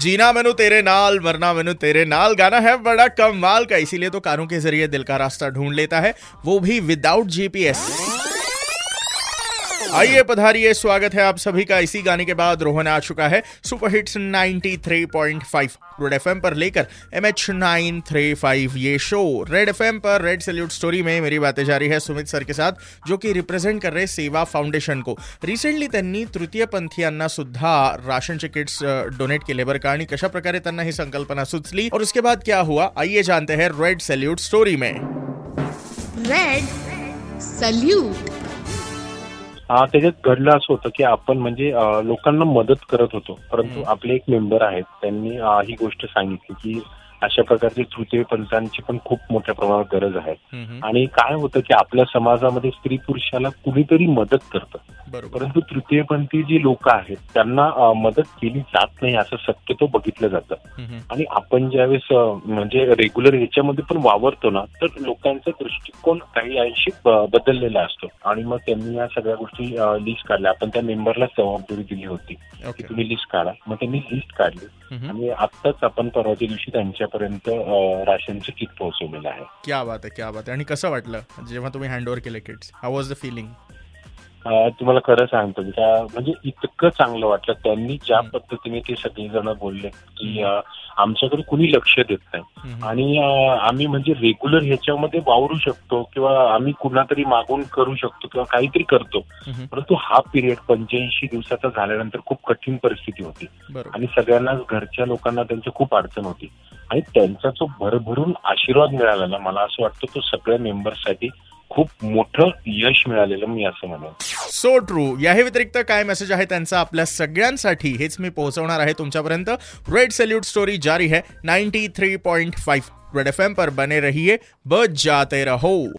जीना मैनू तेरे नाल मरना मैनू तेरे नाल गाना है बड़ा कमाल का, इसीलिए तो कारों के जरिए दिल का रास्ता ढूंढ लेता है, वो भी विदाउट जीपीएस। आइए पधारिए, स्वागत है आप सभी का। इसी गाने के बाद रोहन आ चुका है सुपर हिट्स 93.5 रेड एफएम पर लेकर MH935 ये शो। रेड एफएम पर रेड सैल्यूट स्टोरी में मेरी बातें जारी है सुमित सर के साथ, जो कि रिप्रेजेंट कर रहे सेवा फाउंडेशन को। रिसेंटली त्यांनी तृतीयपंथीयांना सुद्धा राशनचे किट्स डोनेट केले बरं, कारण कशा प्रकारे त्यांना ही संकल्पना सुचली और उसके बाद क्या हुआ, आइए जानते हैं रेड सैल्यूट स्टोरी में। रेड सैल्यूट त्याच्यात घडलं असं होतं की आपण म्हणजे लोकांना मदत करत होतो, परंतु आपले एक मेंबर आहेत त्यांनी ही गोष्ट सांगितली की अशा प्रकारचे तृतीयपंथांची पण खूप मोठ्या प्रमाणात गरज आहे. आणि काय होतं की आपल्या समाजामध्ये स्त्री पुरुषाला कुणीतरी मदत करतं, परंतु तृतीयपंथी जी लोक आहेत त्यांना मदत केली जात नाही असं शक्यतो बघितलं जातं. आणि आपण ज्यावेळेस म्हणजे रेग्युलर याच्यामध्ये पण वावरतो ना, तर लोकांचा दृष्टिकोन काही अंशी बदललेला असतो. आणि मग त्यांनी या सगळ्या गोष्टी लिस्ट काढल्या. आपण त्या मेंबरला जबाबदारी दिली होती की तुम्ही लिस्ट काढा, मग त्यांनी लिस्ट काढली आणि आत्ताच आपण परवाच्या दिवशी त्यांच्या पर्यंत राशनचे किट पोहोचवलेलं आहे. क्या बात आहे, क्या बात आहे. आणि कसं वाटलं जेव्हा तुम्ही हँड ओव्हर केले kits, how was the feeling? तुम्हाला खरं सांगतो म्हणजे इतकं चांगलं वाटलं. त्यांनी ज्या पद्धतीने ते सगळेजण बोलले की आमच्याकडे कुणी लक्ष देत नाही आणि आम्ही म्हणजे रेग्युलर ह्याच्यामध्ये वावरू शकतो किंवा आम्ही कुणातरी मागून करू शकतो किंवा काहीतरी करतो, परंतु हा पिरियड 85 दिवसाचा झाल्यानंतर खूप कठीण परिस्थिती होती आणि सगळ्यांनाच घरच्या लोकांना त्यांची खूप अडचण होती. आणि त्यांचा जो भरभरून आशीर्वाद मिळाला ना, मला असं वाटतं तो सगळ्या मेंबर्ससाठी खूप मोठं यश मिळालेलं मी असं म्हणेन. So true. याही व्यतिरिक्त काय मेसेज आहे त्यांचा आपल्या सगळ्यांसाठी, हेच मी पोहोचवणार आहे तुमच्यापर्यंत. रेड सॅल्यूट स्टोरी जारी है 93.5 रेड एफएम पर, बने रहिए, बजाते रहो.